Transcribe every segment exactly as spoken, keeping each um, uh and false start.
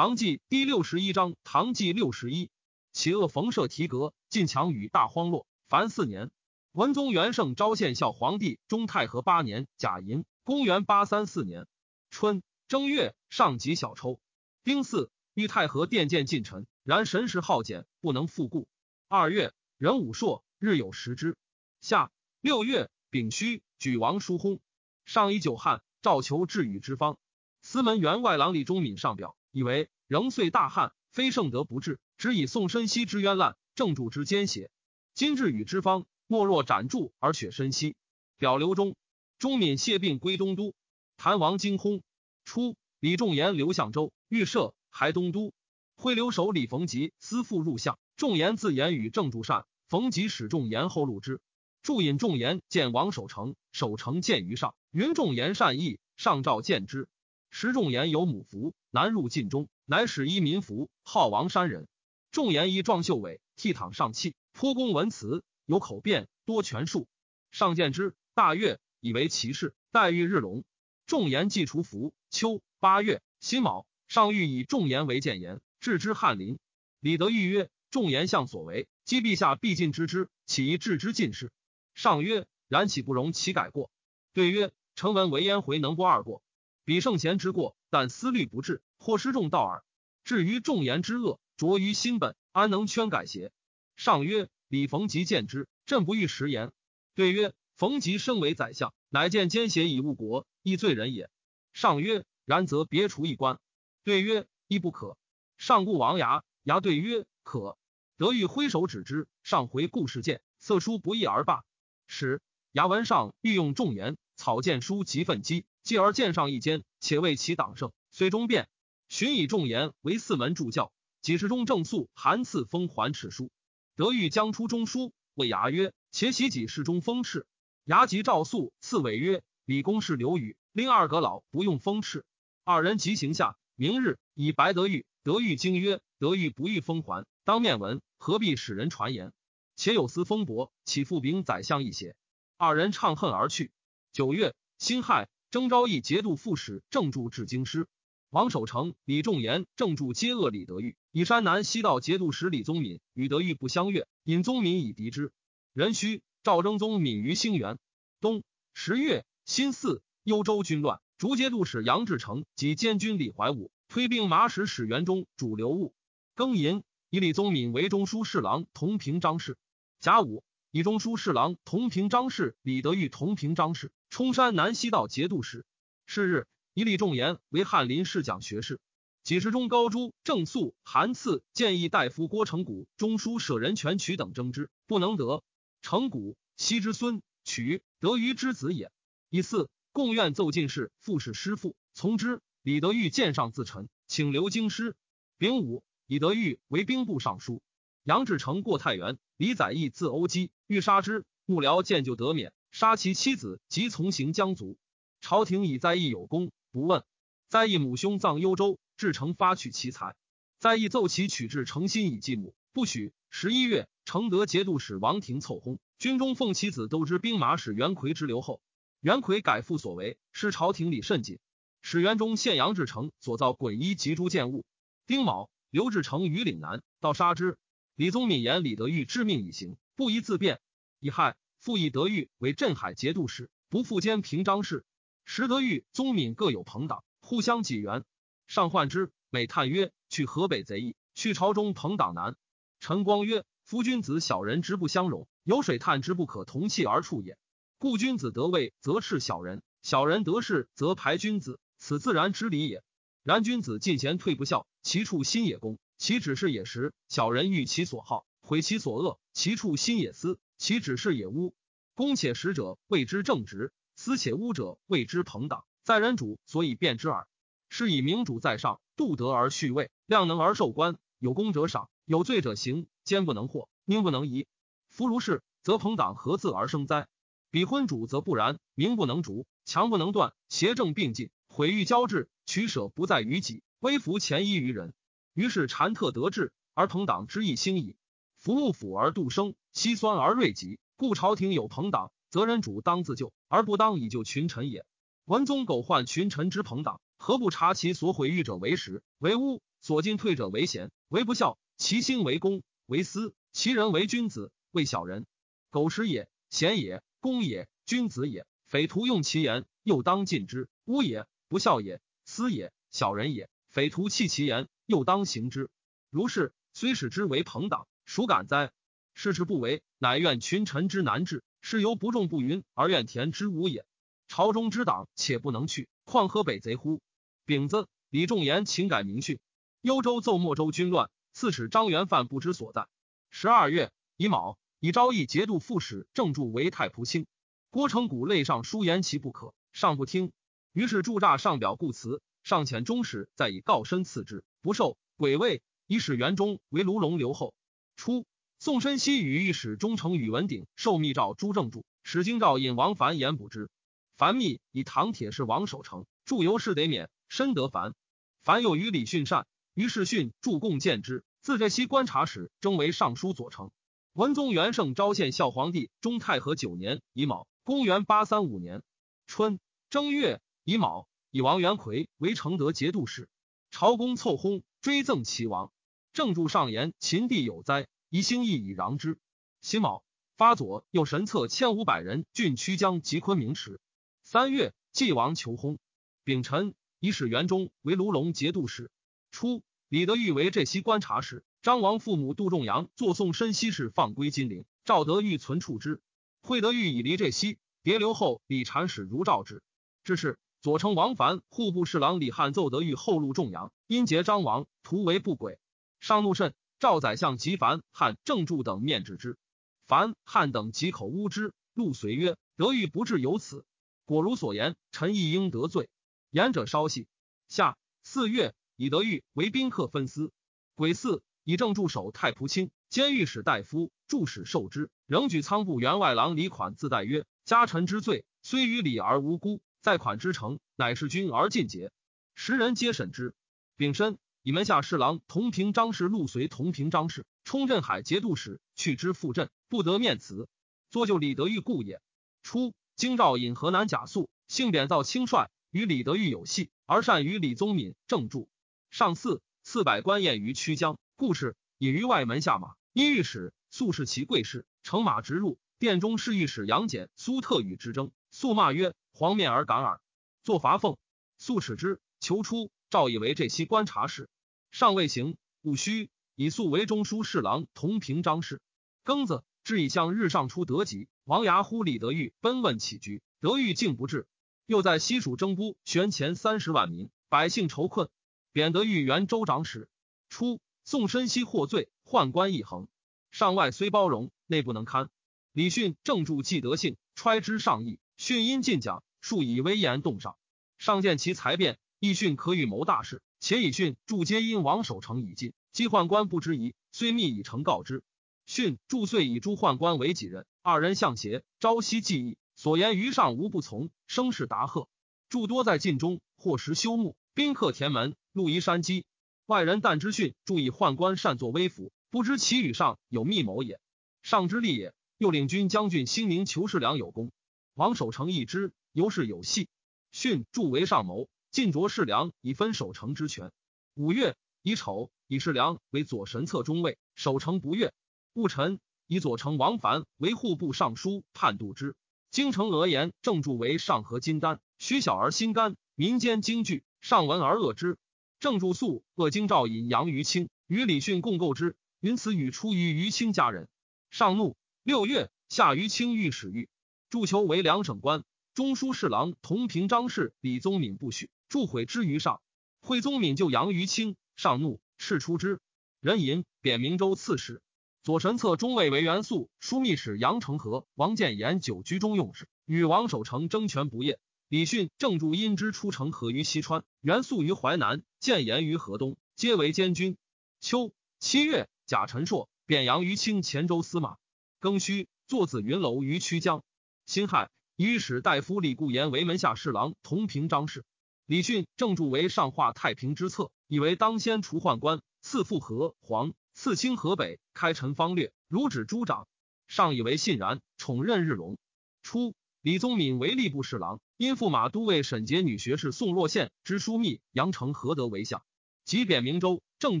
唐纪第六十一章，唐纪六十一，其恶冯设提格，晋强与大荒落。凡四年，文宗元圣昭宪孝皇帝中太和八年甲寅，公元八三四年春正月，上及小抽。丁巳，御太和殿见近臣，然神识耗减，不能复固。二月，壬午朔，日有食之。夏六月，丙戌，举王叔薨。上以久旱，诏求治禹之方。司门员外郎李忠敏上表，以为仍遂大旱，非圣德不治，只以宋申息之冤滥，正助之奸邪。今治禹之方，莫若斩柱而雪申息。表刘忠，忠敏谢病归东都。谭王惊薨。初，李仲言留相州，欲设还东都。挥留守李逢吉私复入相，仲言自言与郑助善，逢吉使仲言后入之。助引仲言见王守成，守成见于上，云仲言善意，上诏见之。时仲言有母服，南入晋中，乃使依民服，号王山人。仲言依壮秀伟，倜傥上气，颇工文辞，有口辩，多权术。上见之，大悦，以为其事，待遇日隆。仲言既除服，秋八月辛卯，上欲以仲言为谏言，置之翰林。李德裕曰：仲言向所为，即陛下必尽知之，岂宜置之进士？上曰：然岂不容其改过？对曰：臣闻为焉回能不二过？彼圣贤之过，但思虑不治，或失众道耳。至于仲言之恶，着于心本，安能圈改邪？上曰：李逢吉见之，朕不欲食言。对曰：逢吉身为宰相，乃见奸邪以误国，亦罪人也。上曰：然则别除一官。对曰：亦不可。上故王牙，牙对曰：可。德裕挥手指之，上回故事见，色书不义而罢。使牙文上欲用仲言，草谏书及奋击，继而见上一间，且为其党圣，虽中变。寻以仲言为四门助教，几时中正肃韩赐封还敕书。德裕将出中书，谓牙曰：且喜己是中封敕。牙即诏肃赐伪曰：李公是刘禹，令二阁老不用封敕。二人即行下，明日以白德裕。德裕惊曰：德裕不欲封还，当面闻，何必使人传言？且有司风伯，岂复禀宰相一邪？二人怅恨而去。九月辛亥，征召义节度副使郑注至京师。王守成、李仲言、郑注皆恶李德裕，以山南西道节度使李宗敏与德裕不相悦，引宗敏以敌之。壬戌，诏征宗敏于兴元。冬十月辛巳，幽州军乱，逐节度使杨志成及监军李怀武推兵马使使元忠主刘戊。庚寅，以李宗敏为中书侍郎同平章事。甲午，以中书侍郎同平章事李德裕同平章事，冲山南西道节度使。是日，以李仲言为翰林侍讲学士。几时中高诸、郑肃、韩赐建议大夫郭成古、中书舍人全曲等争之，不能得。成古，昔之孙，曲德于之子也。以四贡院奏进士副使师傅，从之。李德裕见上自陈，请留京师。丙午，以德裕为兵部尚书。杨志成过太原，李载义自欧姬，欲杀之，幕僚见就得免，杀其妻子及从行江卒。朝廷以载义有功，不问。载义母兄葬幽州，志成发取其财。载义奏其取至诚心以继母，不许。十一月，承德节度使王廷凑薨，军中奉其子斗之兵马使袁奎之留后。袁奎改复所为，是朝廷里甚谨。使元忠献杨志成所造袞衣及诸见物。丁卯，刘志成于岭南，盗杀之。李宗敏言李德裕致命以刑，不宜自辩。乙亥，复以德裕为镇海节度使，不复兼平章事。时德裕、宗敏各有朋党，互相己援。上患之，每叹曰：去河北贼易，去朝中朋党难。陈光曰：夫君子小人之不相容，有水叹之不可同气而处也。故君子得位则斥小人，小人得势则排君子，此自然之理也。然君子进贤退不肖，其处心也公。其指是也实，小人欲其所好，毁其所恶，其处心也私，其指是也污。公且实者谓之正直，私且污者谓之朋党。在人主所以变之耳。是以明主在上，度德而序位，量能而受官，有功者赏，有罪者刑，奸不能获，宁不能移。夫如是，则朋党何自而生哉？彼昏主则不然，明不能逐，强不能断，邪正并进，毁誉交至，取舍不在于己，微服前依于人。于是禅特得志，而朋党之意兴矣。夫幕府而度生，悉酸而锐疾，故朝廷有朋党，则人主当自救，而不当以救群臣也。文宗苟患群臣之朋党，何不察其所毁誉者为实为污，左进退者为贤，为不孝；其心为公，为私；其人为君子，为小人。苟实也，贤也；公也，君子也。匪徒用其言，又当禁之。污也，不孝也；私也，小人也。匪徒弃其言，又当行之。如是，虽使之为朋党，孰敢哉？是事不为，乃怨群臣之难治；是由不众不云，而怨田之无也。朝中之党，且不能去，况河北贼乎？丙子，李仲言请改名训。幽州奏莫州军乱，刺史张元范不知所在。十二月乙卯，以昭义节度副使郑注为太仆卿。郭成古类上书言其不可，上不听。于是驻诈上表故辞，上遣中使再以告身赐之，不受。癸未，以使元忠为卢龙留后。初，宋申锡与御史中丞宇文鼎受密诏诛郑注，使京兆尹王凡言补之。凡密以唐铁是王守成，驻由是得免，深得凡。凡又与李训善，于是训助共见之，自浙西观察使征为尚书左丞。文宗元圣昭宪孝皇帝中太和九年乙卯，公元八三五年春正月乙卯，以王元奎为承德节度使。朝公凑薨，追赠其王。郑注上言秦地有灾，宜兴义以攘之。辛卯，发左右神策千五百人郡曲江及昆明池。三月，纪王求薨。丙辰，以使元忠为卢龙节度使。初，李德裕为浙西观察使，张王父母杜仲阳作宋申锡事放归金陵，赵德裕存处之。惠德裕以离浙西，迭留后李禅使如召之。至是，左丞王凡、户部侍郎李翰奏德裕后路仲阳，因结张王，图为不轨。上怒甚，赵宰相及凡、汉、郑注等面质之。凡、汉等几口诬之，陆随曰：“德裕不至由此。”果如所言，臣亦应得罪。言者稍细。下四月，以德裕为宾客分司。癸巳，以郑注守太仆卿，兼御史大夫，注使受之。仍举仓部员外郎李款自代曰：“家臣之罪，虽于礼而无辜，在款之诚，乃是君而尽节。”时人皆审之。丙申，以门下侍郎同平章事陆随同平章事，充镇海节度使，去之赴镇，不得面辞，作就李德裕故也。初，京兆尹河南贾肃性贬造轻率，与李德裕有隙，而善于李宗闵、郑注。上巳，四百官宴于曲江，故事引于外门下马，因御史素是其贵士，乘马直入。殿中侍御史杨戬、苏特与之争，素骂曰：“黄面而敢耳！”作罚俸，素耻之。求出，诏以为浙西观察使。尚未行，戊戌，以素为中书侍郎、同平章事。庚子，至以向日上出德籍。王牙呼李德裕奔问起居，德裕竟不至。又在西蜀征都，悬前三十万民，百姓愁困，贬德裕原州长史。初，宋申锡获罪，宦官一横，上外虽包容，内不能堪。李训、郑注既得信，揣之上意，训因进讲，数以威严动上。上见其才辩，亦训可与谋大事，且以训注皆因王守成已尽，既宦官不知疑，虽密以诚告之。训注遂以诸宦官为己任，二人相携，朝夕记忆，所言于上无不从，声势达赫。注多在禁中，或时修木，宾客田门，路移山鸡。外人但知训注以宦官擅作威服，不知其与上有密谋也。上之利也，又领军将军兴宁求士良有功，王守成一之，由是有隙。训注为上谋，晋擢士良以分守成之权。五月，乙丑，以士良为左神策中尉，守成不悦。戊辰，以左丞王凡为户部尚书判度之。京城额言郑注为上合金丹，虚小而心甘，民间惊惧，上闻而恶之。郑注素恶京兆尹杨于清，与李训共构之，云此语出于于清家人。上怒。六月，下于清御史狱。注求为两省官，中书侍郎同平章事李宗闵不许，注悔之于上。惠宗闵就杨于清，上怒，斥出之。壬寅，贬明州刺史。左神策中尉为袁肃，枢密使杨承和、王建言久居中用事，与王守成争权不厌。李训、郑注因之出城河于西川，袁肃于淮南，建言于河东，皆为监军。秋七月，贾陈硕贬杨于清前州司马。庚戌，坐子云楼于曲江。辛亥，以御史大夫李固言为门下侍郎同平章事。李训、郑注为上化太平之策，以为当先除宦官，赐复河黄。赐清河北，开陈方略，如指诸长。上以为信然，宠任日隆。初，李宗闵为吏部侍郎，因驸马都尉沈杰女学士宋若宪之枢密杨承和德为相，即贬明州，郑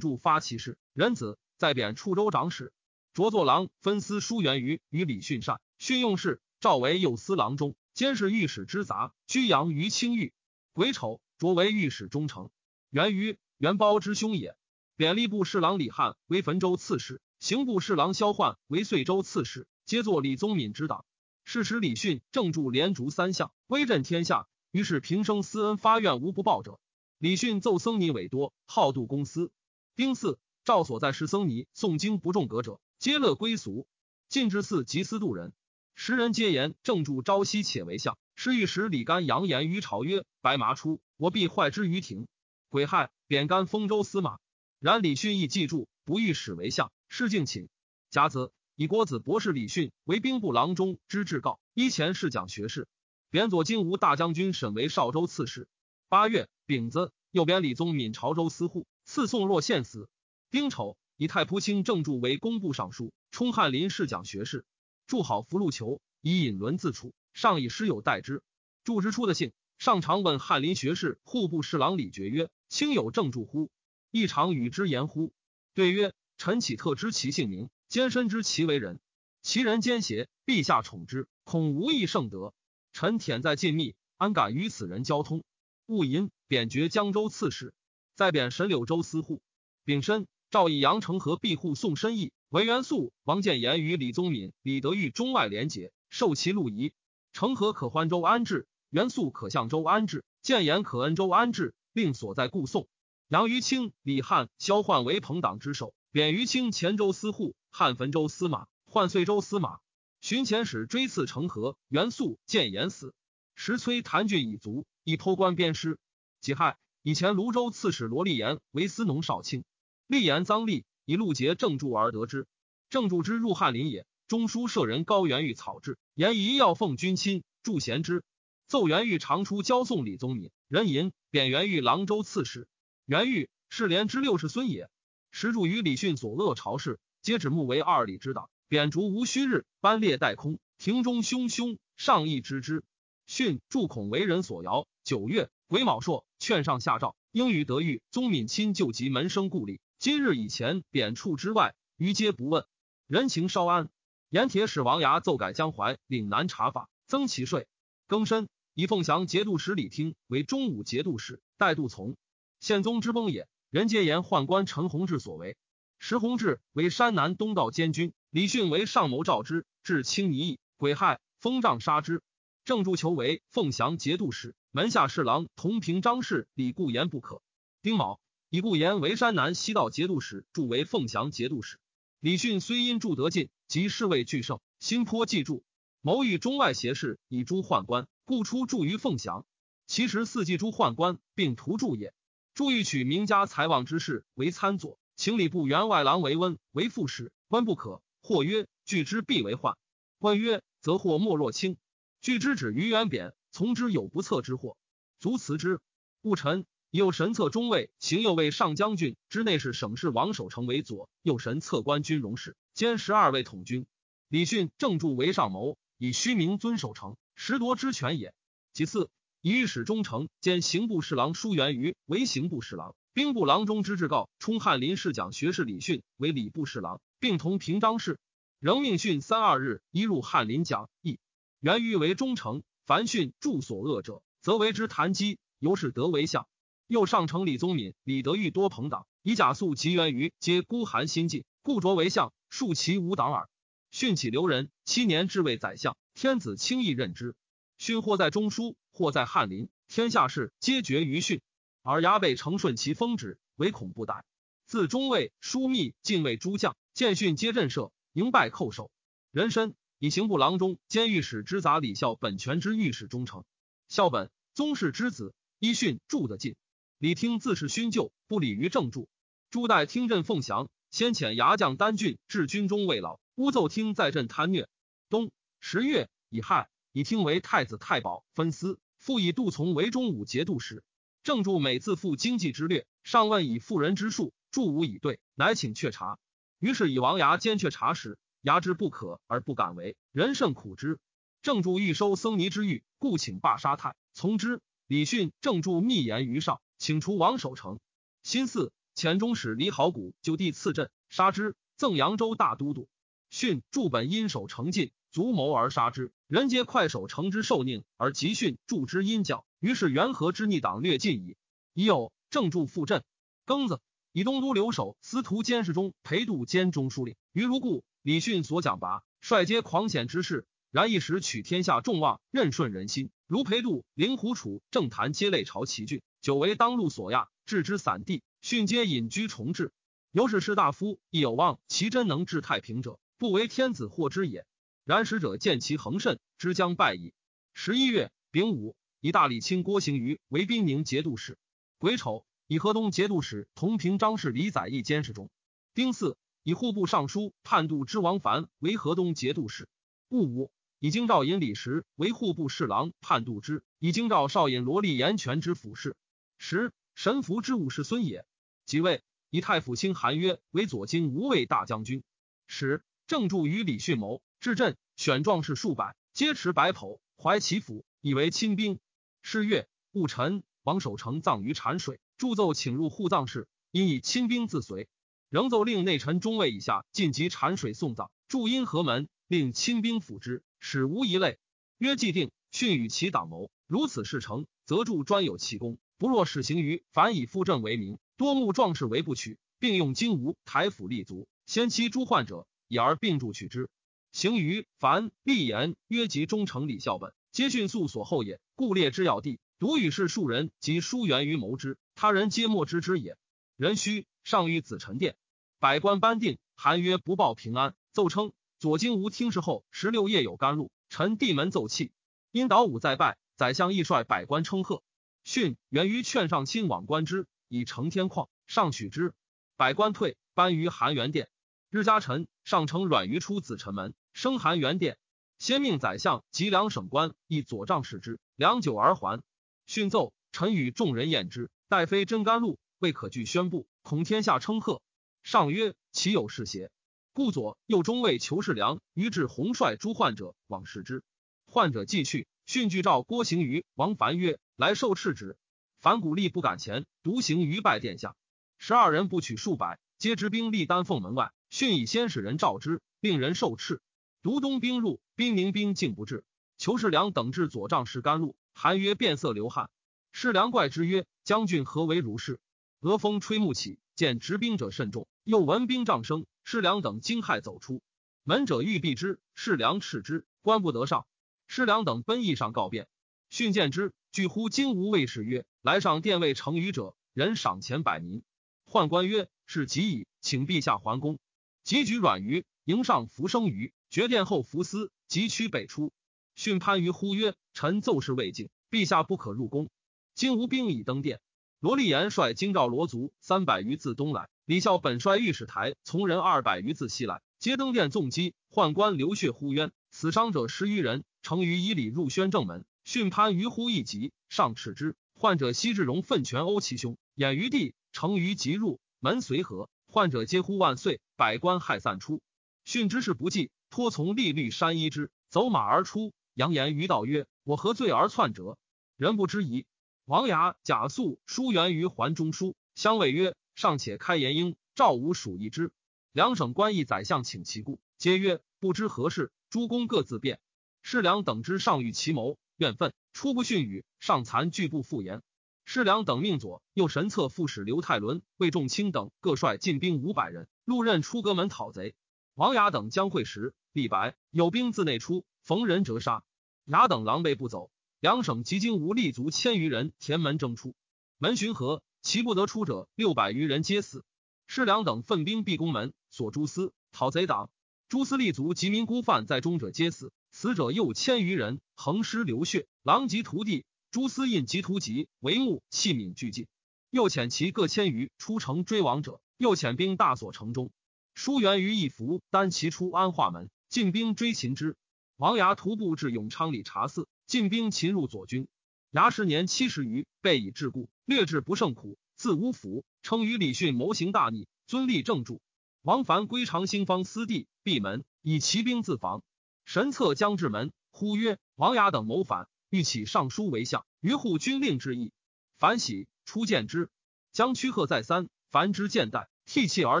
注发其事，仁子再贬处州长史，擢作郎分司书元瑜与李训善，训用事。赵为右司郎中，监视御史之杂，居阳于清狱。癸丑，擢为御史中丞。元瑜，元苞之兄也。贬吏部侍郎李翰为汾州刺史，刑部侍郎萧焕为遂州刺史，皆作李宗闵之党。是时李训、郑注连逐三相，威震天下。于是平生私恩发愿无不报者。李训奏僧尼伪多，好度公私。丁巳，赵所在侍僧尼诵经不重格者，皆乐归俗。晋之寺及私度人。时人皆言郑注朝夕且为相，是御史李干扬言于朝曰：“白麻出，我必坏之于庭。”癸亥，贬干丰州司马。然李训亦记住，不欲使为相，是敬寝。甲子，以郭子博士李训为兵部郎中之至告，依前侍讲学士。贬左金吾大将军沈为邵州刺史。八月丙子，又贬李宗闵潮州司户，赐宋若县死。丁丑，以太仆卿郑注为工部尚书，充翰林侍讲学士。注好福禄囚，以引轮自处，上以师友待之。注之初的信，上常问翰林学士户部侍郎李觉曰：“卿有郑注乎？”亦常与之言乎？对曰：“臣岂特知其姓名，兼深知其为人。其人奸邪，陛下宠之，恐无益圣德。臣忝在禁密，安敢与此人交通？”戊寅，贬爵江州刺史，再贬神柳州司户。丙申，赵以阳城河庇护宋申义。为元素、王建言与李宗闵、李德裕中外联结，受其禄仪。成和可欢州安置，元素可向州安置，建言可恩州安置，令所在故宋。杨于清、李翰、萧焕为朋党之首，贬于清黔州司户、汉汾州司马、汉遂州司马。巡前使追赐成和、元素、建言死。时崔谭郡已卒，以偷官鞭尸。己亥，以前泸州刺史罗立言为司农少卿。立言臧吏。以陆节郑注而得之，郑注之入翰林也。中书舍人高元玉草制，言宜要奉君亲，助贤之。奏元玉常出交送李宗闵，人寅，贬元玉郎州刺史。元玉，是连之六世孙也。时主于李训所恶朝事，皆指目为二李之党，贬逐无虚日，班列待空，庭中汹汹，上意知之。训、注恐为人所摇。九月，癸卯朔，劝上下诏，应于德裕、宗闵亲救及门生故吏。今日以前贬处之外，余皆不问，人情稍安。盐铁使王涯奏改江淮、岭南察法，增其税。庚申，以凤翔节度使李听为中武节度使，代杜从。宪宗之崩也，人皆言宦官陈弘志所为。石弘志为山南东道监军，李训为上谋召之，至清尼邑。癸亥，封杖杀之。郑注求为凤翔节度使，门下侍郎同平章事李固言不可。丁卯。以顾言为山南西道节度使，助为凤翔节度使。李训虽因助得进，及侍卫俱盛，心颇忌助，谋与中外邪事，以诛宦官，故出助于凤翔。其实四季诛宦官，并图助也。助欲取名家才望之士为参佐，请礼部员外郎为温为副使，温不可。或曰：“拒之必为患。”温曰：“则祸莫若轻。拒之止于远贬，从之有不测之祸。”卒辞之。戊辰。右神策中尉、行右尉上将军之内侍省事王守成为左右神策官军容事，兼十二位统军。李训、郑注为上谋，以虚名尊守成，实夺之权也。其次，以御史中丞兼刑部侍郎舒元瑜为刑部侍郎，兵部郎中之至告，充翰林侍讲学士李训为礼部侍郎，并同平章事。仍命训三二日，一入翰林讲义。元瑜为中丞，凡训著所恶者，则为之弹击，由是得为相。又上承李宗闵、李德裕多朋党，以贾素及元瑜皆孤寒心计，故擢为相，庶其无党耳。训起留人，七年至为宰相，天子轻易任之。训或在中书，或在翰林，天下事皆决于训，而衙备承顺其封旨，唯恐不逮。自中尉、枢密、禁卫诸将见训皆震慑，迎拜叩首。人参，以刑部郎中兼御史之杂李孝本权之御史中丞。孝本，宗室之子，依训住得进。李听自是勋旧，不理于郑注。朱代听镇凤翔，先遣牙将丹郡至军中未老，诬奏听在镇贪虐。冬十月，以亥，以听为太子太保分司，复以杜从为中武节度使。郑注每自负经济之略，上问以妇人之术，注无以对，乃请榷察。于是以王涯兼榷察使，涯之不可而不敢为，人甚苦之。郑注欲收僧尼之狱，故请罢沙泰，从之。李训、郑注密言于上。请除王守成。辛巳，遣中使李好古就地次镇，杀之。赠扬州大都督训驻本因守成进，足谋而杀之。人皆快守成之受佞，而其训驻之因教，于是元和之逆党略尽矣。已有正驻副镇庚子，以东都留守司徒监视中裴度兼中书令。于如故，李训所讲拔，率皆狂险之事，然一时取天下众望，任顺人心。如裴度、令狐楚、郑谭皆类朝齐郡，久为当路所压，置之散地。训皆隐居重置。有史士大夫亦有望其真能治太平者，不为天子获之也。然使者见其恒甚，之将败矣。十一月丙午，以大理卿郭行于为滨宁节度使。癸丑，以河东节度使同平章事李载义监视中。丁巳，以户部尚书判度之王凡为河东节度使。戊午，以京兆尹李时为户部侍郎判度之，以京兆少尹罗立言权之府事。十，神符之武士孙也。即位，以太府卿韩约为左京无畏大将军。使正助于李训谋，至镇选壮士数百，皆持白袍，怀其府，以为亲兵。是月戊辰，王守成葬于浐水，祝奏请入护葬室，因以亲兵自随。仍奏令内臣中尉以下晋级浐水送葬，驻因河门，令亲兵辅之，使无一类。约既定，训与其党谋，如此事成，则助专有其功，不若使行于凡以副政为名。多募壮士为不取，并用金吾台府立足，先期诸患者，以而并助取之。行于凡、立言、约及忠诚李孝本，皆迅速所后也，故列之要地。独与是庶人及疏远于谋之，他人皆莫知之也。壬戌，上于紫宸殿，百官颁定，韩约不报平安，奏称左京吾听事后十六夜有甘露，臣地门奏泣，因导武再拜，宰相亦率百官称贺。训源于劝上亲往观之，以承天旷，上许之。百官退，颁于含元殿。日嘉臣上承阮于出子臣门，升含元殿。先命宰相及两省官以左杖视之，良久而还。训奏臣与众人验之，待非真甘露，未可据宣布，恐天下称贺。上曰：岂有是邪？故左右中尉裘世良于至洪率诸患者往视之，患者既去，训具召郭行于、王凡曰：来受敕旨。樊古力不敢前，独行于拜殿下。十二人不取数百，皆执兵立丹凤门外。训以先使人召之，令人受敕。独东兵入，滨宁兵竟不至。裘世良等至左帐时甘露，韩约变色流汗。世良怪之曰：将军何为如是？俄风吹木起，见执兵者甚众，又闻兵仗声，世良等惊骇走出。门者欲避之，世良斥之，关不得上。世良等奔议上告变。训见之，具呼金吾卫士曰：来上殿为成语者，人赏钱百民。宦官曰：是极矣，请陛下还宫。即举阮于迎上伏生于决殿后伏司，即趋北出。训潘于呼曰：臣奏事未尽，陛下不可入宫。今无兵已登殿。罗立言率京兆罗卒三百余自东来，李孝本率御史台从人二百余自西来，皆登殿纵击。宦官流血呼冤，死伤者十余人，成于以礼入宣正门。训潘于呼一级，上斥之。患者西至荣奋拳殴其胸，掩于地，成于即入门随合。患者皆呼万岁，百官骇散出。训之事不济，脱从利律山衣之，走马而出，扬言于道曰：我何罪而篡者？人不知疑。王雅、贾素书源于桓中书，相谓曰：尚且开言英，赵吴属一之。两省官议宰相请其故，皆曰：不知何事，诸公各自便。世良等之上与其谋。怨愤出不逊语，上残拒不复言。世良等命左右神策副使刘泰伦、魏仲卿等各率进兵五百人，陆任出阁门讨贼。王雅等将会时，李白有兵自内出，逢人折杀。雅等狼狈不走，两省及京无立足千余人填门争出，门巡河，其不得出者六百余人皆死。世良等奋兵闭宫门，锁诸司，讨贼党。诸司立足及民孤犯在中者皆死。死者又千余人，横尸流血，狼藉徒弟，诸司印及图籍，帷幕器皿俱尽。又遣其各千余出城追亡者，又遣兵大锁城中。疏源于一服单骑出安化门，进兵追秦之。王牙徒步至永昌里茶寺，进兵擒入左军。牙时年七十余，被以桎梏，略至不胜苦，自乌服，称于李训谋行大逆，尊立正助。王凡归长兴方私地，闭门以骑兵自防。神策将至门，呼曰：王雅等谋反，欲起尚书为相，于护军令之意。反喜出见之，将驱贺再三，樊之见惮，涕泣而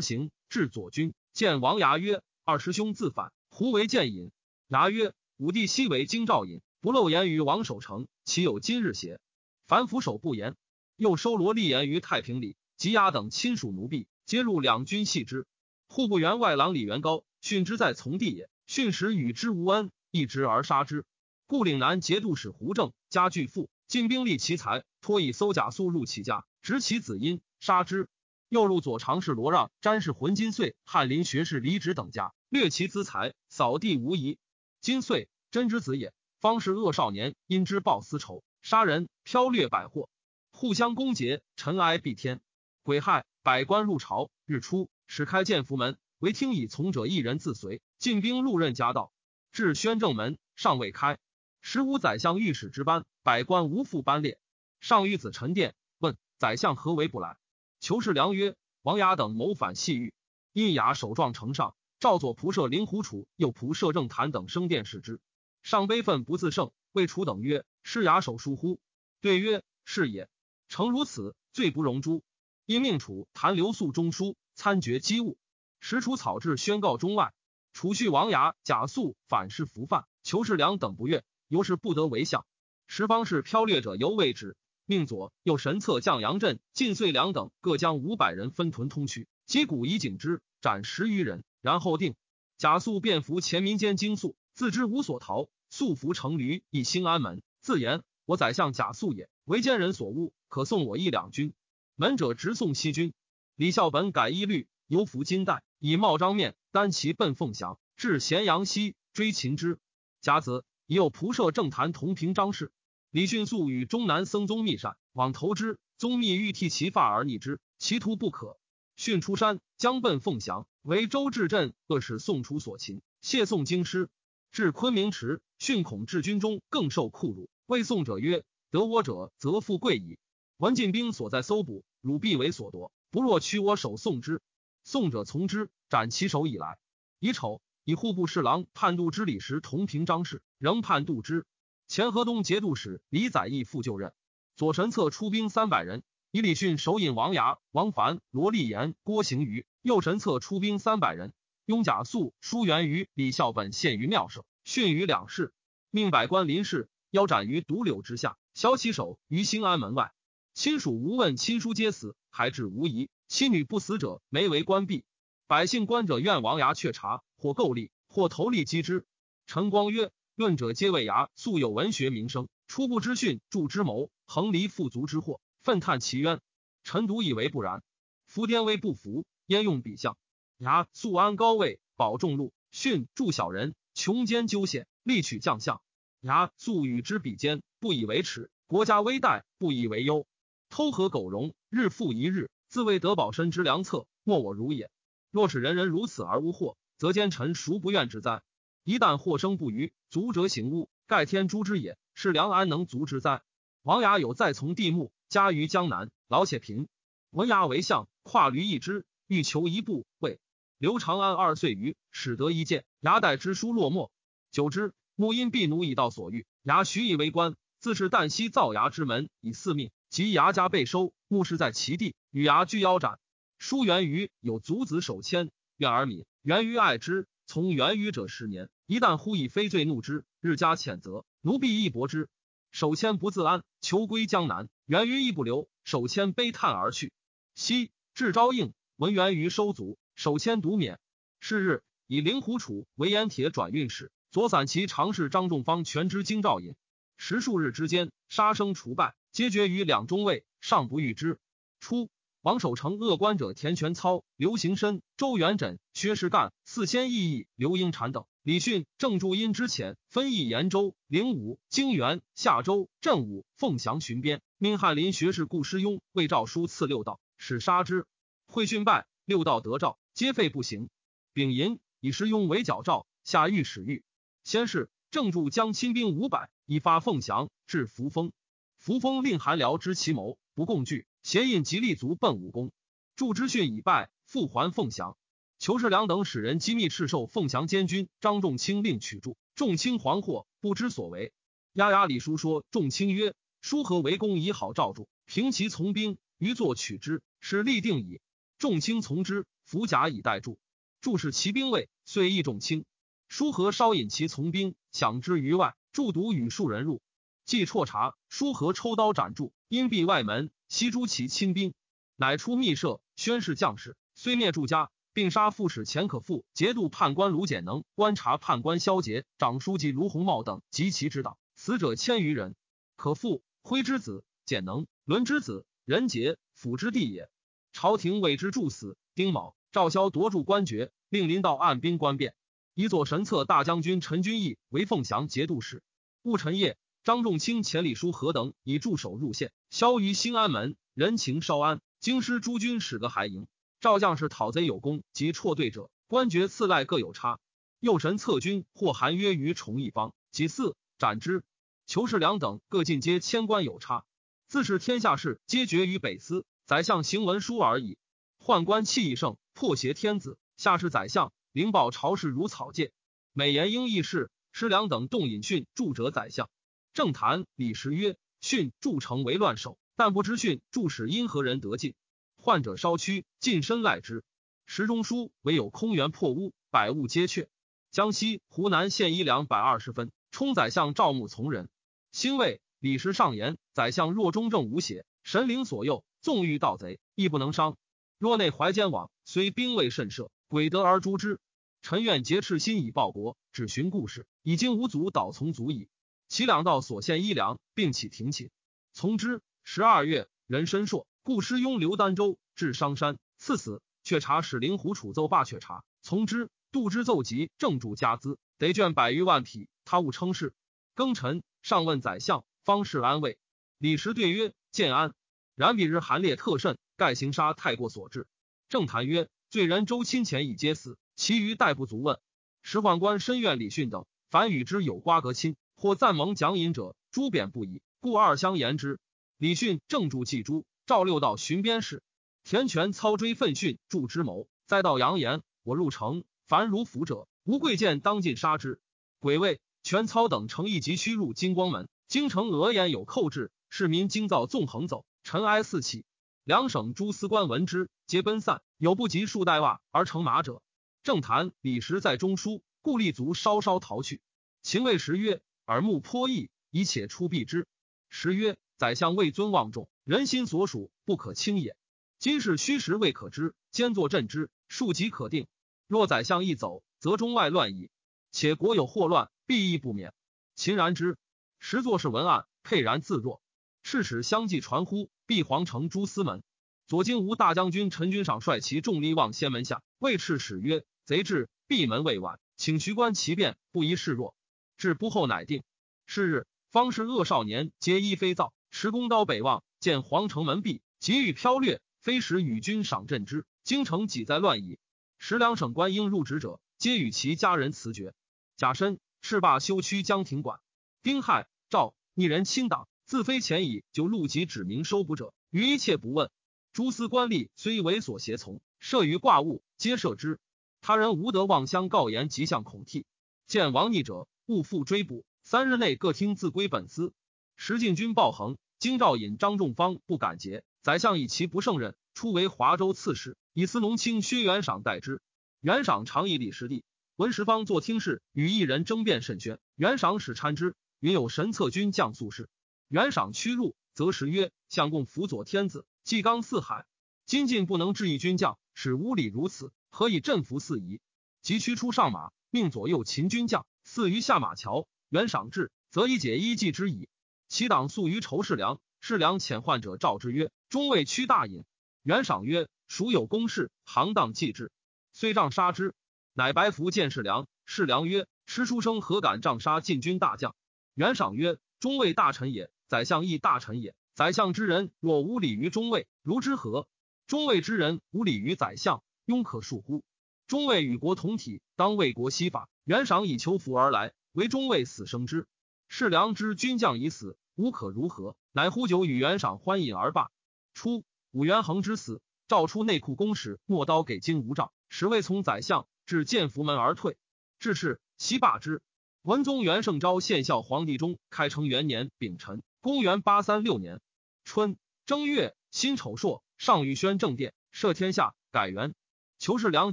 行，至左军，见王牙曰：“二师兄自反，胡为谏引？”牙曰：“武帝昔为京兆尹，不漏言于王守成，岂有今日邪？樊俯首不言。又收罗立言于太平里，及牙等亲属奴婢，皆入两军系之。户部员外郎李元高训之在从弟也，训时与之无恩，一直而杀之。故岭南节度使胡正家巨富，尽兵力其财，托以搜甲粟入其家，执其子因，杀之。又入左常侍罗让、詹事浑金穗、翰林学士李芷等家，掠其资财，扫地无遗。金穗真之子也，方是恶少年，因之报私仇，杀人飘掠百货，互相攻讦，尘埃蔽天。癸亥，百官入朝，日出，始开建福门，唯听以从者一人自随，进兵入任家道，至宣政门，尚未开。十五宰相御史之班，百官无复班列。上御子陈殿问宰相何为不来。求士良曰：“王牙等谋反系狱，印牙首状呈上，赵左仆射林狐楚，右仆射郑谭等升殿视之。上悲愤不自胜，谓楚等曰：‘是牙首疏乎？’对曰：‘是也。’诚如此，罪不容诛。因命楚、谭、刘肃中书参决机务。使楚草制宣告中外。楚续王牙、贾肃反是伏犯，求士良等不悦，由是不得为相。十方是飘掠者犹未止。”命左右神策将杨震、靳穗良等各将五百人分屯通衢，击鼓以警之，斩十余人，然后定。贾肃便伏前民间惊肃，自知无所逃，速伏乘驴诣兴安门，自言：“我宰相贾肃也，为奸人所诬，可送我一两军。”门者直送西军。李孝本改衣律，由服金带，以帽张面，单骑奔凤翔，至咸阳西，追秦之。甲子，已有仆射郑谭同平张氏。李迅速与终南僧宗密善，往投之。宗密欲剃其发而逆之，其途不可。迅出山，将奔凤翔，为周至镇恶使宋楚所擒，谢宋京师。至昆明池，迅恐至军中，更受酷辱。谓宋者曰：“得我者，则富贵矣。闻晋兵所在搜捕，汝必为所夺，不若取我首送之。”宋者从之，斩其首以来。乙丑，以户部侍郎判度之礼时同平章事，仍判度之。前河东节度使李载义复就任，左神策出兵三百人，以李训首引王牙、王凡、罗立言、郭行于；右神策出兵三百人，拥贾肃、疏远于李孝本献于庙舍，训于两市，命百官临事，腰斩于独柳之下，削其首于兴安门外。亲属无问，亲疏皆死，还至无疑。妻女不死者，没为官婢。百姓官者怨王牙却察，或构吏，或投吏击之。陈光曰：“论者皆为牙素有文学名声，初步之训，助之谋，横离富足之祸，愤叹其冤。臣独以为不然。夫颠威不服，焉用彼相？牙素安高位，保众禄，训助小人，穷奸纠险，力取将相。牙素与之比肩，不以为耻；国家危殆，不以为忧。偷和苟容，日复一日，自谓得保身之良策，莫我如也。若使人人如此而无祸，则奸臣孰不怨之哉？一旦祸生不虞，足折行污，盖天诛之也，是良安能足之哉？”王牙有再从地目，家于江南，劳且贫。文牙为相，跨驴一只，欲求一步，谓刘长安二岁余，始得一见。牙代之书落寞，久之，木因婢奴以道所欲，牙许以为官，自是旦夕造牙之门以四命，及牙家被收，木氏在其地，与牙俱腰斩。疏元于有族子手牵，怨而敏，源于爱之，从源于者十年。一旦忽以非罪怒之，日加谴责，奴婢亦薄之。守谦不自安，求归江南，源于亦不留，守谦悲叹而去。昔至昭应，闻源于收卒，守谦独免。是日，以灵狐楚为盐铁转运使，左散骑常侍张仲方全知京兆尹。十数日之间，杀生除败，皆决于两中尉，尚不御之。初，王守成恶官者田全操、刘行深、周元枕、薛士干、四仙义义、刘英禅等。李训、郑注因之遣，分议延州、灵武、泾原、夏州、镇武、凤翔巡边，命翰林学士顾师雍为诏书赐六道，使杀之。会训败，六道得诏，皆废不行。丙寅，以师雍为矫诏，下御史狱。先是，郑注将亲兵五百，以发凤翔，至扶风。扶风令韩辽知其谋，不共惧，携印及立卒奔武功。祝之训已败，复还凤翔。求士良等使人机密敕授凤翔监军张仲卿令取住，仲卿惶惑，不知所为。押押李叔说仲卿曰：“叔何为公以好照住，平其从兵，余作取之，是立定矣。众卿从之，伏甲以待助。助使其兵卫，遂议众卿。叔和稍引其从兵，享之于外。助独与数人入，既辍茶，叔和抽刀斩助，因闭外门，悉诛其亲兵。乃出密舍，宣示将士，虽灭助家，并杀副使钱可复、节度判官卢简能、观察判官萧杰、长书记卢洪茂等及其之党，死者千余人。可复，辉之子，简能、伦之子，仁杰，辅之弟也。朝廷为之助死。丁卯，赵萧夺助官爵，令临道按兵官变，以左神策大将军陈君义为凤翔节度使。戊辰夜，张仲卿、钱理书和等以驻守入县，萧于兴安门，人情稍安。京师诸军使个还营，赵将士讨贼有功及辍对者，官爵赐赖各有差。右神策军或韩约于崇义方，其四斩之。裘世良等各进阶千官有差，自是天下事皆决于北司，宰相行文书而已。宦官弃义盛，破邪天子，下士宰相灵宝朝事如草芥。美言英义士师良等动引训助者宰相。政坛李时曰：训助成为乱首。但不知训助使因何人得进，患者稍屈，近身赖之。石中书唯有空园破屋，百物皆阙。江西、湖南县一两百二十分，充宰相赵穆从人。兴魏李时上言：宰相若中正无邪，神灵左右，纵欲盗贼，亦不能伤。若内怀奸枉，虽兵未甚慑，诡得而诛之。臣愿竭赤心以报国，只寻故事，已经无足蹈从足矣。其两道所献一两，并起廷寝，从之。十二月，人参硕故师拥刘丹州至商山，赐死。却察使灵狐楚奏罢却察，从之。度之奏疾，正主家资得卷百余万匹，他勿称是。庚辰，上问宰相，方士安慰。李时对曰：建安。然彼日寒烈特甚，盖行杀太过所致。正谈曰：罪人周亲前已皆死，其余待不足问。时宦官申怨李训等，凡与之有瓜葛亲或赞蒙奖引者，诛贬不已，故二相言之。李训正助祭诸，赵六道巡边事，田权操追奋训助之谋，再道扬言：我入城，凡如腐者，无贵贱当尽杀之。鬼位权操等乘一疾驱入金光门，京城额眼有寇至，市民惊躁纵横走，尘埃四起。两省诸司官闻之，皆奔散，有不及数带袜而乘马者。正谈李时在中书，故立足稍稍逃去。秦魏时曰：耳目颇异，以且出避之。时曰：宰相位尊望重，人心所属，不可轻也。今是虚实未可知，兼作朕之庶几可定。若宰相一走，则中外乱矣，且国有祸乱，必亦不免。秦然之。时作是文案，沛然自若。是使相继传呼，避皇城诸司门。左金吾大将军陈君赏率其众力望先门下，谓敕使曰：贼至，闭门未晚，请徐观其变，不宜示弱。至不后乃定。是日，方士恶少年皆衣非造。持弓刀北望，见皇城门闭，急欲飘掠，非使与君赏镇之。京城几在乱矣。时两省官应入职者，皆与其家人辞绝。贾深斥罢修区江亭馆。丁亥，赵逆人亲党，自非前已就陆籍指明收捕者，于一切不问。诸司官吏虽为所胁从，设于挂物，皆赦之。他人无得妄相告言，即向恐惕。见亡逆者，勿复追捕。三日内各听自归本司。石进军暴横，京兆尹张仲方不敢节，宰相以其不胜任，出为华州刺史，以司农卿薛元赏代之。元赏常以李时弟文石方做听事，与一人争辩甚喧。元赏使参之，云有神策军将宿事。元赏屈入，则时曰：相共辅佐天子，纪纲四海，今晋不能治一军将，使无礼如此，何以镇服四夷？即驱出上马，命左右秦军将四于下马桥。元赏至，则以解一计之矣。其党诉于仇士良，士良遣患者召之曰：中尉屈大尹。元赏曰：孰有公事，行当既至，虽杖杀之。乃白服见士良，士良曰：师书生何敢杖杀禁军大将？元赏曰：中尉大臣也，宰相亦大臣也。宰相之人若无礼于中尉，如之何？中尉之人无礼于宰相，庸可恕乎？中尉与国同体，当为国惜法。元赏以求服而来，为中尉死生之。士良知军将已死，无可如何，乃呼酒与袁赏欢饮而罢。初，武元衡之死，诏出内库公使莫刀给金吾杖，十位从宰相至建福门而退。至是，悉罢之。文宗元圣昭献孝皇帝中开成元年丙辰，公元八三六年春正月，辛丑朔上御宣政殿，赦天下，改元。裘世良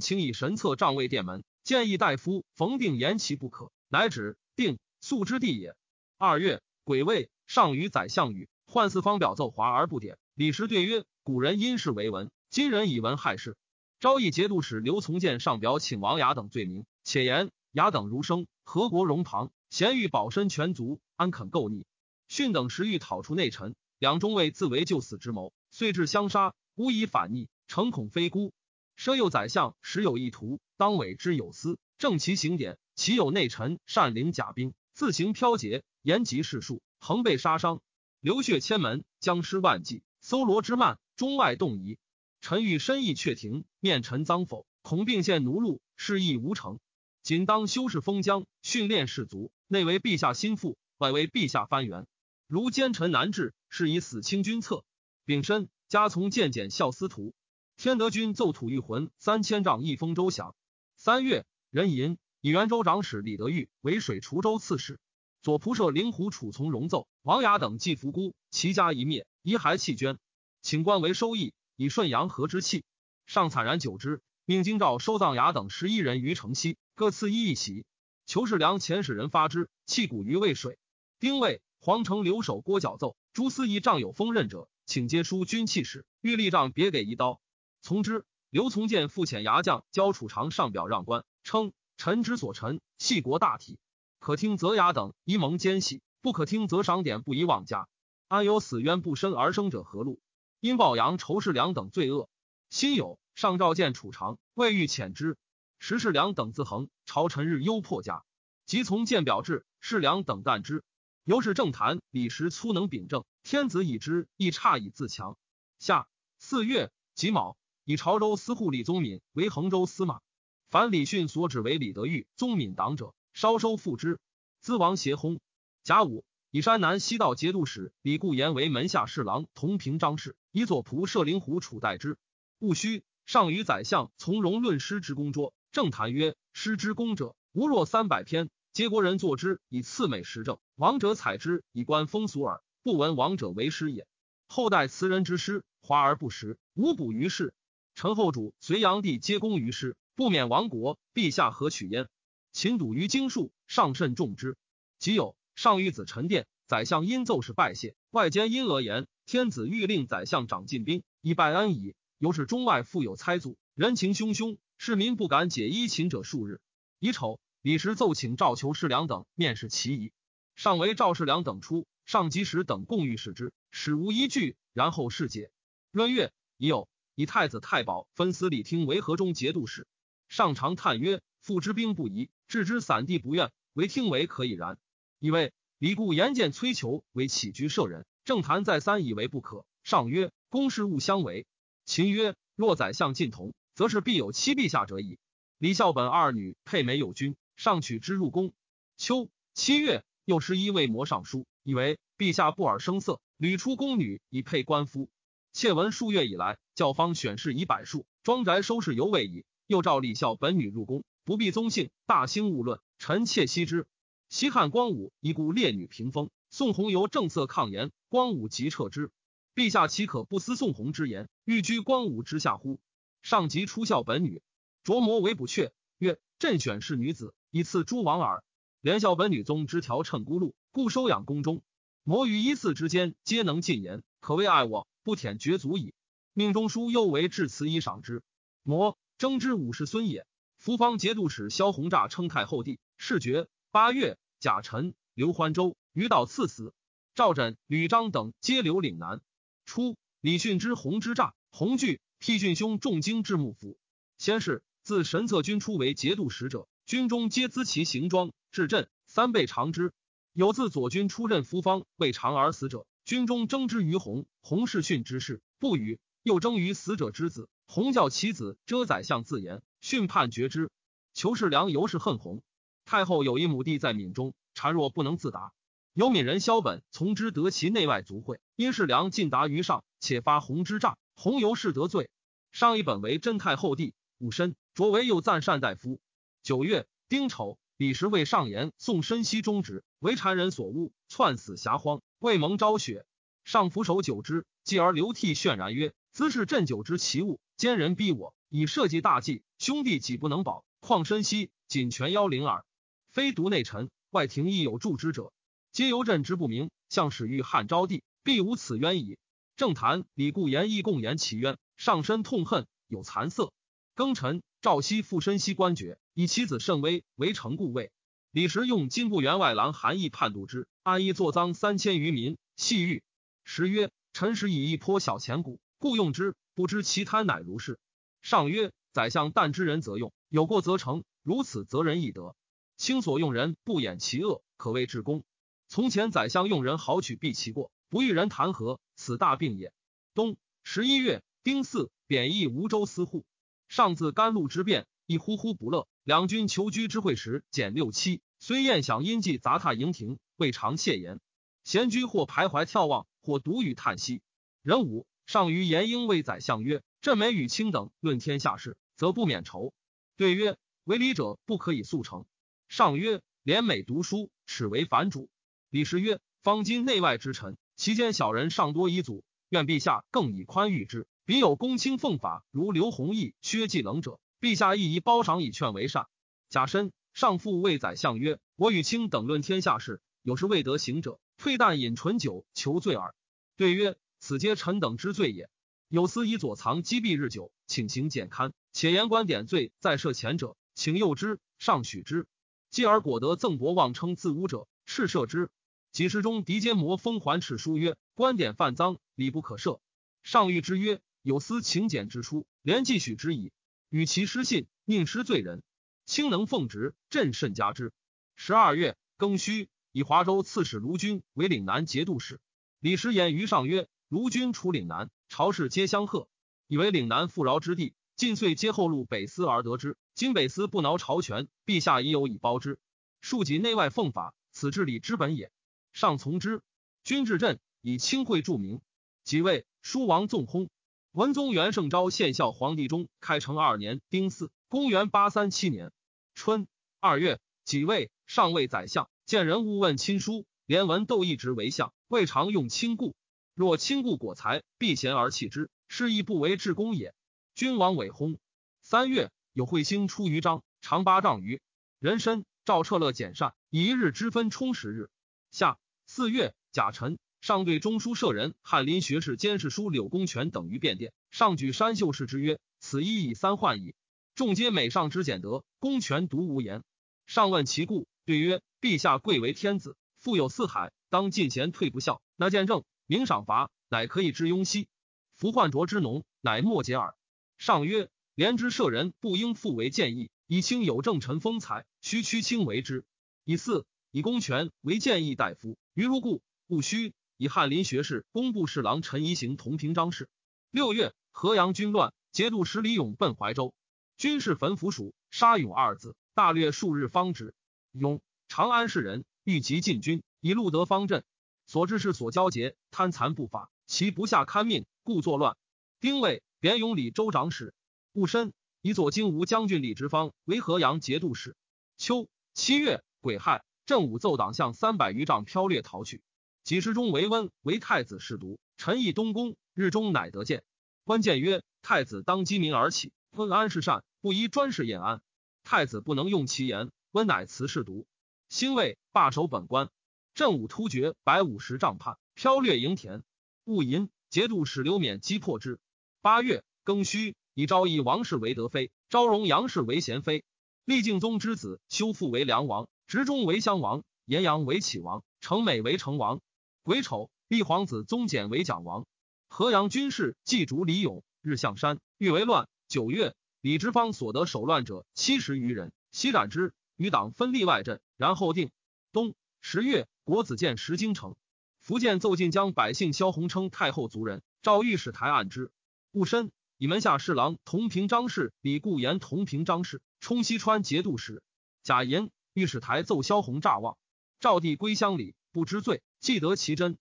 请以神策帐卫殿门，建议大夫冯定言其不可，乃止定肃之地也。二月，癸未，上与宰相语，患四方表奏华而不典。李时对曰：古人因事为文，今人以文害事。昭义节度使刘从谏上表请王雅等罪名，且言雅等如生，何国荣堂，咸欲保身全族，安肯构逆？训等时欲讨除内臣，两中尉自为救死之谋，遂至相杀，无以反逆，诚恐非孤。奢右宰相时有意图，当委之有司，正其行典，其有内臣善领甲兵，自行飘节，言及事数，横被杀伤，流血千门，僵尸万计，搜罗之慢，中外动移。臣欲深意却庭，面陈臧否，恐并陷奴禄，事亦无成。仅当修饰封疆，训练士卒，内为陛下心腹，外为陛下藩员。如奸臣难治，是以死清君策。丙申，加从谏检校司徒。天德军奏土御魂三千丈一封州降。三月，壬寅，以原州长史李德裕为水滁州刺史。左仆射灵狐楚从容奏，王雅等既伏孤，其家一灭，遗骸弃捐，请官为收益，以顺阳河之气。上惨然久之，命京兆收葬雅等十一人于城西，各赐一一席。裘世良遣使人发之，弃骨于渭水。丁未，皇城留守郭角奏，诸司仪仗有锋刃者，请皆书军器使，欲立杖别给一刀。从之。刘从谏复遣牙将交楚常上表让官，称臣之所臣，系国大体，可听则雅等宜蒙奸细，不可听则赏典不宜妄加。安有死冤不伸而生者何路？因报扬仇世良等罪恶，辛酉，上召见楚常，未欲遣之。时世良等自横，朝臣日忧破家，即从谏表至，世良等惮之。由是政坛，李时粗能秉政，天子以之，亦差以自强。下四月己卯，以潮州司户李宗敏为衡州司马。凡李训所指为李德裕、宗敏党者，稍收复之。资王协薨。甲午，以山南西道节度使李固言为门下侍郎同平章事，以左仆射灵狐楚代之。戊戌，上与宰相从容论师之功拙，政坛曰：师之功者，无若三百篇。皆国人作之以赐美时政，王者采之以观风俗耳，不闻王者为师也。后代词人之师，华而不实，无补于事。陈后主、隋炀帝皆功于师，不免亡国，陛下何取焉？秦笃于经术，上甚重之。即有上御子陈殿，宰相因奏事拜谢，外间因讹言，天子欲令宰相长进兵，以拜恩矣。由是中外复有猜阻，人情汹汹，市民不敢解衣秦者数日。乙丑，李时奏请召裘世良等面试其宜，上为赵世良等出，上及时等共欲视之，使无依据，然后释解。闰月，已有以太子太保分司礼听为河中节度使。上常叹曰：父之兵不宜，置之散地不愿，唯听为可以然。以为李固言见崔求为起居舍人，政坛再三以为不可。上曰：公事勿相违。秦曰：若宰相尽同，则是必有欺陛下者矣。李孝本二女配美有君，上取之入宫。秋七月，又十一位魔上书，以为陛下不尔声色，屡出宫女以配官夫。窃闻数月以来，教方选士以百数，庄宅收拾犹未已。又召李孝本女入宫，不必宗姓，大兴勿论，臣妾悉之。西汉光武以故烈女屏风，宋弘由正色抗言，光武即撤之。陛下岂可不思宋弘之言，欲居光武之下乎？上即出孝本女，琢磨为不却，曰：朕选是女子，以赐诸王耳。连孝本女宗之条趁孤路，故收养宫中。魔于一次之间，皆能进言，可谓爱我，不舔绝足矣。命中书又为至此以赏之。魔征之五十孙也。扶方节度使萧弘乍称太后帝，视爵。八月，甲辰，刘欢州余岛赐死。赵枕、吕章等皆留岭南。初，李训之弘之诈，弘惧，辟训兄重经至幕府。先是自神策军出为节度使者，军中皆资其行装，至阵三倍偿之。有自左军出任扶方，为偿而死者，军中争之于弘，弘是训之事，不与。又争于死者之子，弘教其子遮宰相自言，训判决之。裘世良尤是恨弘。太后有一亩地在闽中，孱弱不能自达，有闽人萧本从之得其内外族会，因世良尽达于上，且发弘之诈，弘由是得罪。上一本为真太后帝，戊申，擢为右赞善大夫。九月丁丑，李时为上言送申西中职，为谗人所诬，窜死遐荒，未蒙昭雪。上俯首久之，继而流涕渲然曰：兹是朕久之奇物，奸人逼我，以社稷大计，兄弟岂不能保？况身息，仅全妖灵耳。非独内臣，外廷亦有助之者，皆由朕之不明。向使欲汉昭帝，必无此冤矣。政坛李固言亦共言其冤，上身痛恨，有残色。庚辰，赵熙复身息官爵，以其子慎微为承故位。李时用金部员外郎韩义判度之，按一作赃三千余民，系狱。时曰：臣时以一颇小钱谷，故用之，不知其贪乃如是。上曰：宰相但知人则用，有过则成，如此则人亦得。卿所用人不掩其恶，可谓至公。从前宰相用人好取避其过，不遇人弹劾，此大病也。冬十一月，丁巳，贬义吴州司户。上自甘露之变，亦呼呼不乐。两军求居之会时，减六七。虽宴享因计杂沓营庭，未尝谢言。闲居或徘徊眺望，或独语叹息。壬午，上于严英谓宰相曰：朕每与卿等论天下事，则不免愁。对曰：为礼者不可以速成。上曰：廉美读书，耻为反主。李时曰：方今内外之臣，其间小人尚多以阻，愿陛下更以宽裕之。彼有公卿奉法如刘弘毅、薛季冷者，陛下亦宜褒赏以劝为善。贾深上父谓宰相曰：我与卿等论天下事，有时未得行者，退啖饮醇酒，求罪耳。对曰：此皆臣等之罪也。有司以左藏积弊日久，请行简勘，且言官点罪在赦前者，请诱之，上许之。继而果得赠伯妄称自污者，敕赦之。及时中狄坚摩封还敕书曰：官点犯赃，礼不可赦。上谕之曰：有司请柬之书，连既许之矣。与其失信，宁失罪人。卿能奉职，朕甚加之。十二月庚戌，以华州刺史卢钧为岭南节度使。李时言于上曰：卢钧处岭南，朝士皆相贺，以为岭南富饶之地，晋岁皆后路北司而得之。今北司不挠朝权，陛下已有以包之，庶己内外奉法，此治理之本也。上从之。君至朕，以清惠著名。即位，书王纵薨。文宗元圣昭献孝皇帝中开成二年丁巳，公元八三七年春二月，己未，上为宰相，见人勿问亲疏，连文斗一直为相，未尝用亲故。若亲故果才，必贤而弃之，是亦不为至公也。君王委薨。三月，有彗星出于章，长八丈余，人参赵彻乐减善，以一日之分充十日。下四月，甲辰，上对中书舍人、翰林学士、监事书柳公权等于变殿，上举山秀士之曰：此一以三换矣。众皆美上之简德，公权独无言。上问其故，对曰：陛下贵为天子，富有四海，当进贤退不孝，那见政明赏罚，乃可以知庸兮。夫宦浊之农，乃莫解耳。上曰：廉之舍人不应复为谏议，以清有正臣风采，须趋清为之。以四以公权为谏议大夫，于如故勿虚。以翰林学士、工部侍郎陈宜行同平章事。六月，河阳军乱，节度使李勇奔怀州，军事焚府署，杀勇二字，大略数日方止。勇，长安市人，欲及进军，以路得方阵，所致事所交结，贪残不法，其不下堪命，故作乱。丁未，贬勇李州长史。戊申，以左京吾将军李直方为河阳节度使。秋七月，癸亥，镇武奏党项三百余丈飘掠逃去。几时中为温为太子侍读，陈毅东宫，日中乃得见。关键曰：太子当机民而起，温安是善，不宜专事晏安。太子不能用其言，温乃辞侍读。辛未，罢守本官。镇武突厥百五十丈叛，飘掠营田。戊寅，节度使刘勉击破之。八月庚戌，以昭义王氏为德妃，昭荣杨氏为贤妃。立敬宗之子修复为梁王，直中为襄王，颜阳为启王，成美为成王。癸丑，立皇子宗简为蒋王。河阳军事祭逐李勇，日向山，欲为乱。九月，李直方所得首乱者七十余人，悉斩之，与党分立外阵，然后定。冬十月，国子监石京城。福建奏晋江百姓萧洪称太后族人，召御史台案之。戊申，以门下侍郎同平章事李固言同平章事，充西川节度使。贾寅，御史台奏萧洪诈妄，赵帝归乡里，不知罪，既得其真。